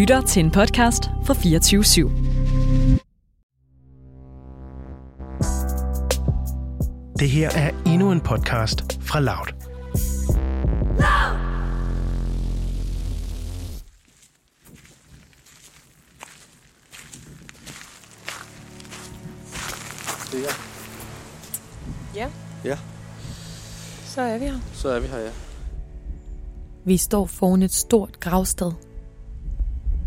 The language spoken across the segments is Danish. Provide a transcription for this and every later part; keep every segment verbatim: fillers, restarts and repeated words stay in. lytter til en podcast fra fireogtyve syv. Det her er endnu en podcast fra Loud. Ja. Ja. Så er vi her. Så er vi her, ja. Vi står foran et stort gravsted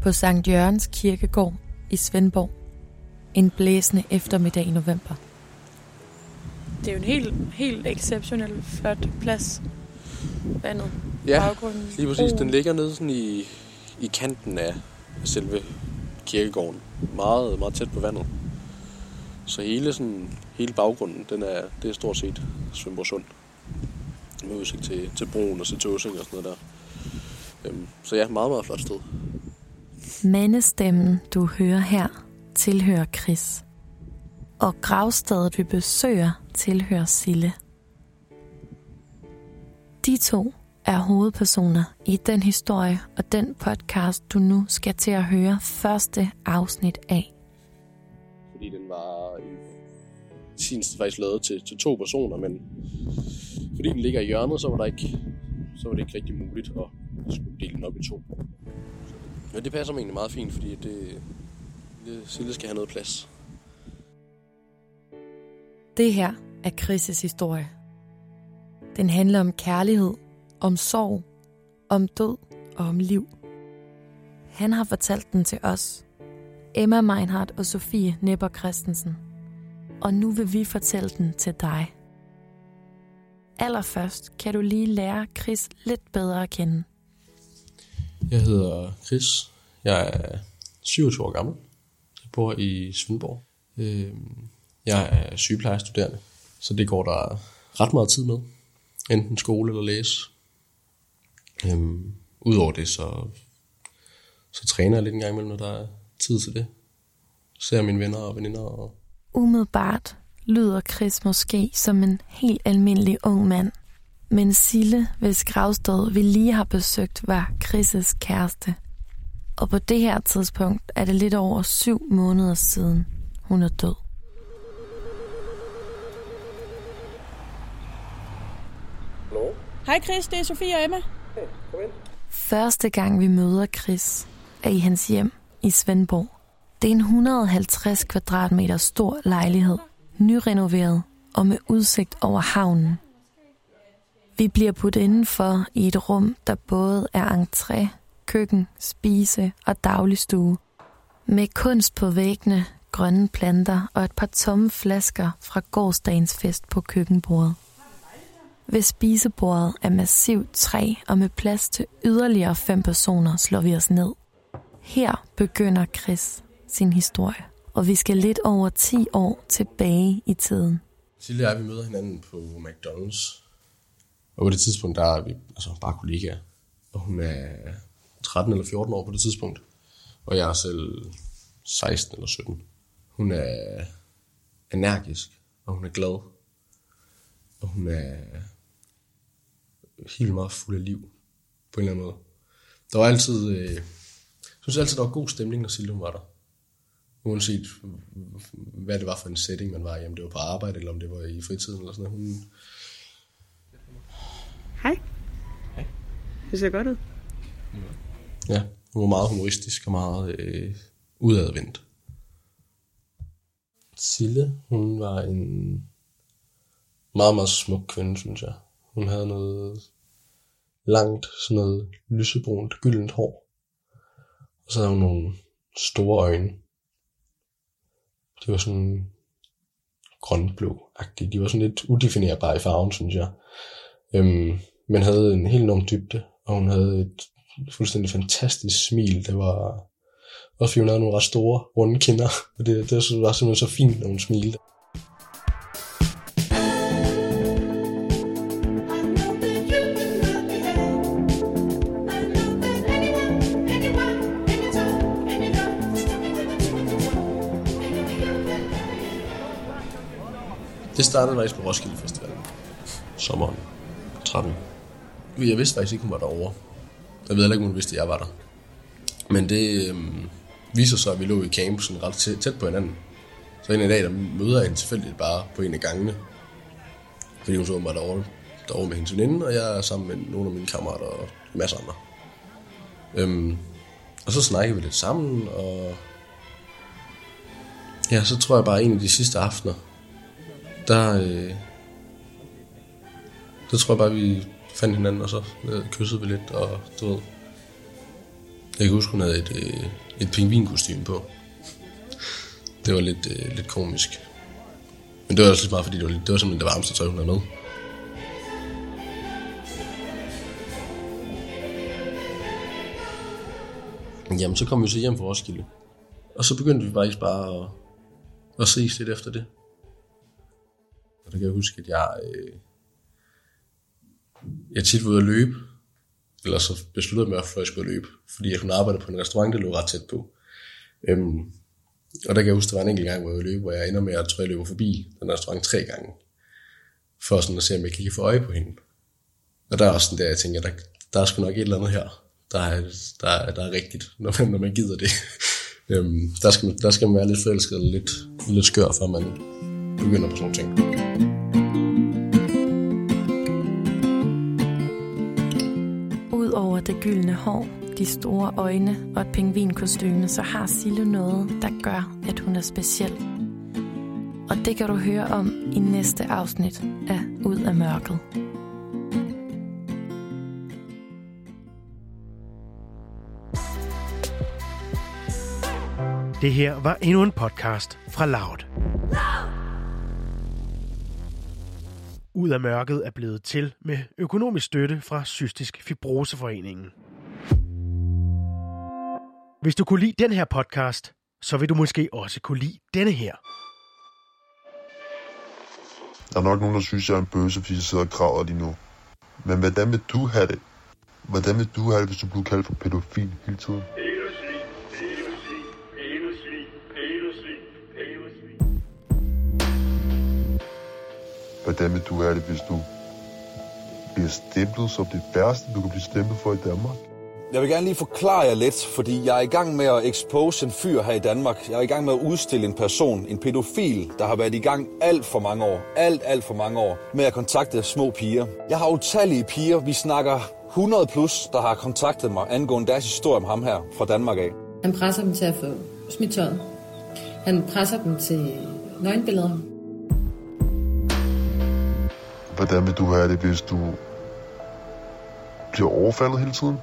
på Sankt Jørgens Kirkegård i Svendborg. En blæsende eftermiddag i november. Det er jo en helt, helt exceptionel flot plads. Vandet. Ja, baggrunden. Lige præcis. Den ligger nede sådan i, i kanten af selve kirkegården. Meget, meget tæt på vandet. Så hele, sådan, hele baggrunden, den er, det er stort set Svendborg Sund. Med udsigt til, til broen og til Tåsinge og sådan noget der. Øhm, så ja, meget, meget flot sted. Mandestemmen, du hører her, tilhører Chris. Og gravstedet, vi besøger, tilhører Sille. De to er hovedpersoner i den historie og den podcast, du nu skal til at høre første afsnit af. Fordi den var i sin tid faktisk lavet til, til to personer, men fordi den ligger i hjørnet, så var, der ikke, så var det ikke rigtig muligt at skulle dele den op i to. Men ja, det passer mig egentlig meget fint, fordi det, det Sille skal have noget plads. Det her er Chris' historie. Den handler om kærlighed, om sorg, om død og om liv. Han har fortalt den til os, Emma Meinhardt og Sofie Nipper Christensen. Og nu vil vi fortælle den til dig. Allerførst kan du lige lære Chris lidt bedre at kende. Jeg hedder Chris. Jeg er syvogtyve år gammel. Jeg bor i Svendborg. Jeg er sygeplejestuderende, så det går der ret meget tid med. Enten skole eller læse. Udover det, så, så træner jeg lidt en gang imellem, når der er tid til det. Så ser jeg mine venner og veninder. Og umiddelbart lyder Chris måske som en helt almindelig ung mand. Men Sille, hvis gravsted vi lige har besøgt, var Chris' kæreste. Og på det her tidspunkt er det lidt over syv måneder siden, hun er død. Hallo? Hej Chris, det er Sofie og Emma. Hey, kom ind. Første gang vi møder Chris er i hans hjem i Svendborg. Det er en et hundrede og halvtreds kvadratmeter stor lejlighed, nyrenoveret og med udsigt over havnen. Vi bliver puttet indenfor i et rum, der både er entré, køkken, spise og dagligstue. Med kunst på væggene, grønne planter og et par tomme flasker fra gårsdagens fest på køkkenbordet. Ved spisebordet er massivt træ, og med plads til yderligere fem personer slår vi os ned. Her begynder Chris sin historie, og vi skal lidt over ti år tilbage i tiden. Sille og jeg, vi møder hinanden på McDonald's. Og på det tidspunkt, der er vi altså, bare kollegaer. Og hun er tretten eller fjorten år på det tidspunkt. Og jeg er selv seksten eller sytten. Hun er energisk, og hun er glad. Og hun er helt meget fuld af liv, på en eller anden måde. Der var altid, øh, jeg synes altid, der var god stemning, når Sille var der. Uanset hvad det var for en setting, man var i. Om det var på arbejde, eller om det var i fritiden, eller sådan noget. Hun Hej. Hej. Det ser godt ud. Ja, hun var meget humoristisk og meget øh, udadvendt. Sille, hun var en meget, meget smuk kvinde, synes jeg. Hun havde noget langt, sådan noget lysebrunt, gyldent hår. Og så havde hun nogle store øjne. De var sådan grønblå-agtige. De var sådan lidt udefinerbare i farven, synes jeg. Øhm, men havde en helt enorm dybde, og hun havde et fuldstændig fantastisk smil. Det var også, fordi hun havde nogle ret store, runde kinder, og det, det var simpelthen så fint, når hun smilte. Det startede faktisk på Roskilde Festivalen, sommeren tretten. Jeg vidste faktisk ikke, hun var derovre. Jeg ved heller ikke, hun vidste, at jeg var der. Men det øh, viser sig, at vi lå i campusen ret tæt på hinanden. Så en af dag, der møder jeg hende tilfældigt bare på en af gangene. Fordi hun så mig derovre, derovre med hendes veninde, og jeg er sammen med nogle af mine kammerater og masser andre. Øhm, og så snakkede vi lidt sammen, og ja, så tror jeg bare, en af de sidste aftener, der, øh, der tror jeg bare, vi fandt hinanden, og så kyssede vi lidt, og du ved, jeg kan huske, hun havde et, øh, et pingvinkostyme på. Det var lidt, øh, lidt komisk. Men det var også lidt meget, fordi det var, det var simpelthen det varmeste tøj, hun havde med. Jamen, så kom vi så hjem fra Roskilde. Og så begyndte vi faktisk bare at, at ses lidt efter det. Og der kan jeg huske, at jeg, øh, jeg tit var ude at løbe. Eller så besluttede jeg mig, at jeg skulle løbe. Fordi jeg kunne arbejde på en restaurant, der lå ret tæt på. Øhm, Og der kan jeg huske, der var en enkelt gang, hvor jeg løb, hvor jeg ender med, at jeg tror, jeg løber forbi den restaurant tre gange, for sådan at se, om jeg kan få øje på hende. Og der er også sådan der, jeg tænker, der, der er sgu nok et eller andet her, der er, der er, der er rigtigt, når man, når man gider det. der, skal, der skal man være lidt forelsket eller lidt, lidt skør, før man begynder på sådan nogle ting. Udover det gyldne hår, de store øjne og et pingvinkostyme, så har Sille noget, der gør, at hun er speciel. Og det kan du høre om i næste afsnit af Ud af mørket. Det her var endnu en podcast fra Loud. Ud af mørket er blevet til med økonomisk støtte fra Cystisk Fibroseforeningen. Hvis du kunne lide den her podcast, så vil du måske også kunne lide denne her. Der er nok nogen, der synes, jeg er en bøsse, fordi jeg sidder og graver lige nu. Men hvordan vil du have det? Hvordan vil du have det, hvis du bliver kaldt for pædofil hele tiden? Pædofil, pædofil, pædofil, pædofil, pædofil. Hvordan vil du have det, hvis du bliver stemplet som det værste, du kan blive stemplet for i Danmark? Jeg vil gerne lige forklare jer lidt, fordi jeg er i gang med at expose en fyr her i Danmark. Jeg er i gang med at udstille en person, en pædofil, der har været i gang alt for mange år, alt, alt for mange år, med at kontakte små piger. Jeg har utallige piger, vi snakker hundrede plus, der har kontaktet mig angående deres historie om ham her fra Danmark af. Han presser dem til at få smidt tøjet. Han presser dem til nøgenbilleder. Hvordan vil du have det, hvis du bliver overfaldet hele tiden?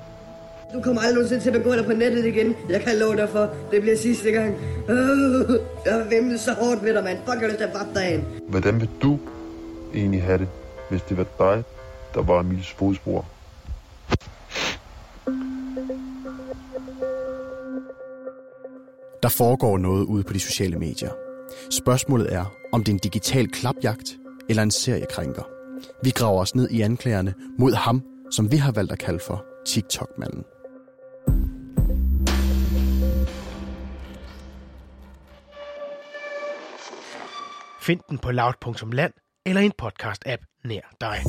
Du kommer aldrig nogensinde til at begå dig på nettet igen. Jeg kan love dig for, det bliver sidste gang. Øh, jeg har vimlet så hårdt ved dig, mand. Fuck, jeg har lyst til at bappe dig ind. Hvordan vil du egentlig have det, hvis det var dig, der var Emils fodspor? Der foregår noget ude på de sociale medier. Spørgsmålet er, om det er en digital klapjagt eller en seriekrænker. Vi graver os ned i anklagerne mod ham, som vi har valgt at kalde for TikTok-manden. Find den på loud punktum land eller en podcast-app nær dig.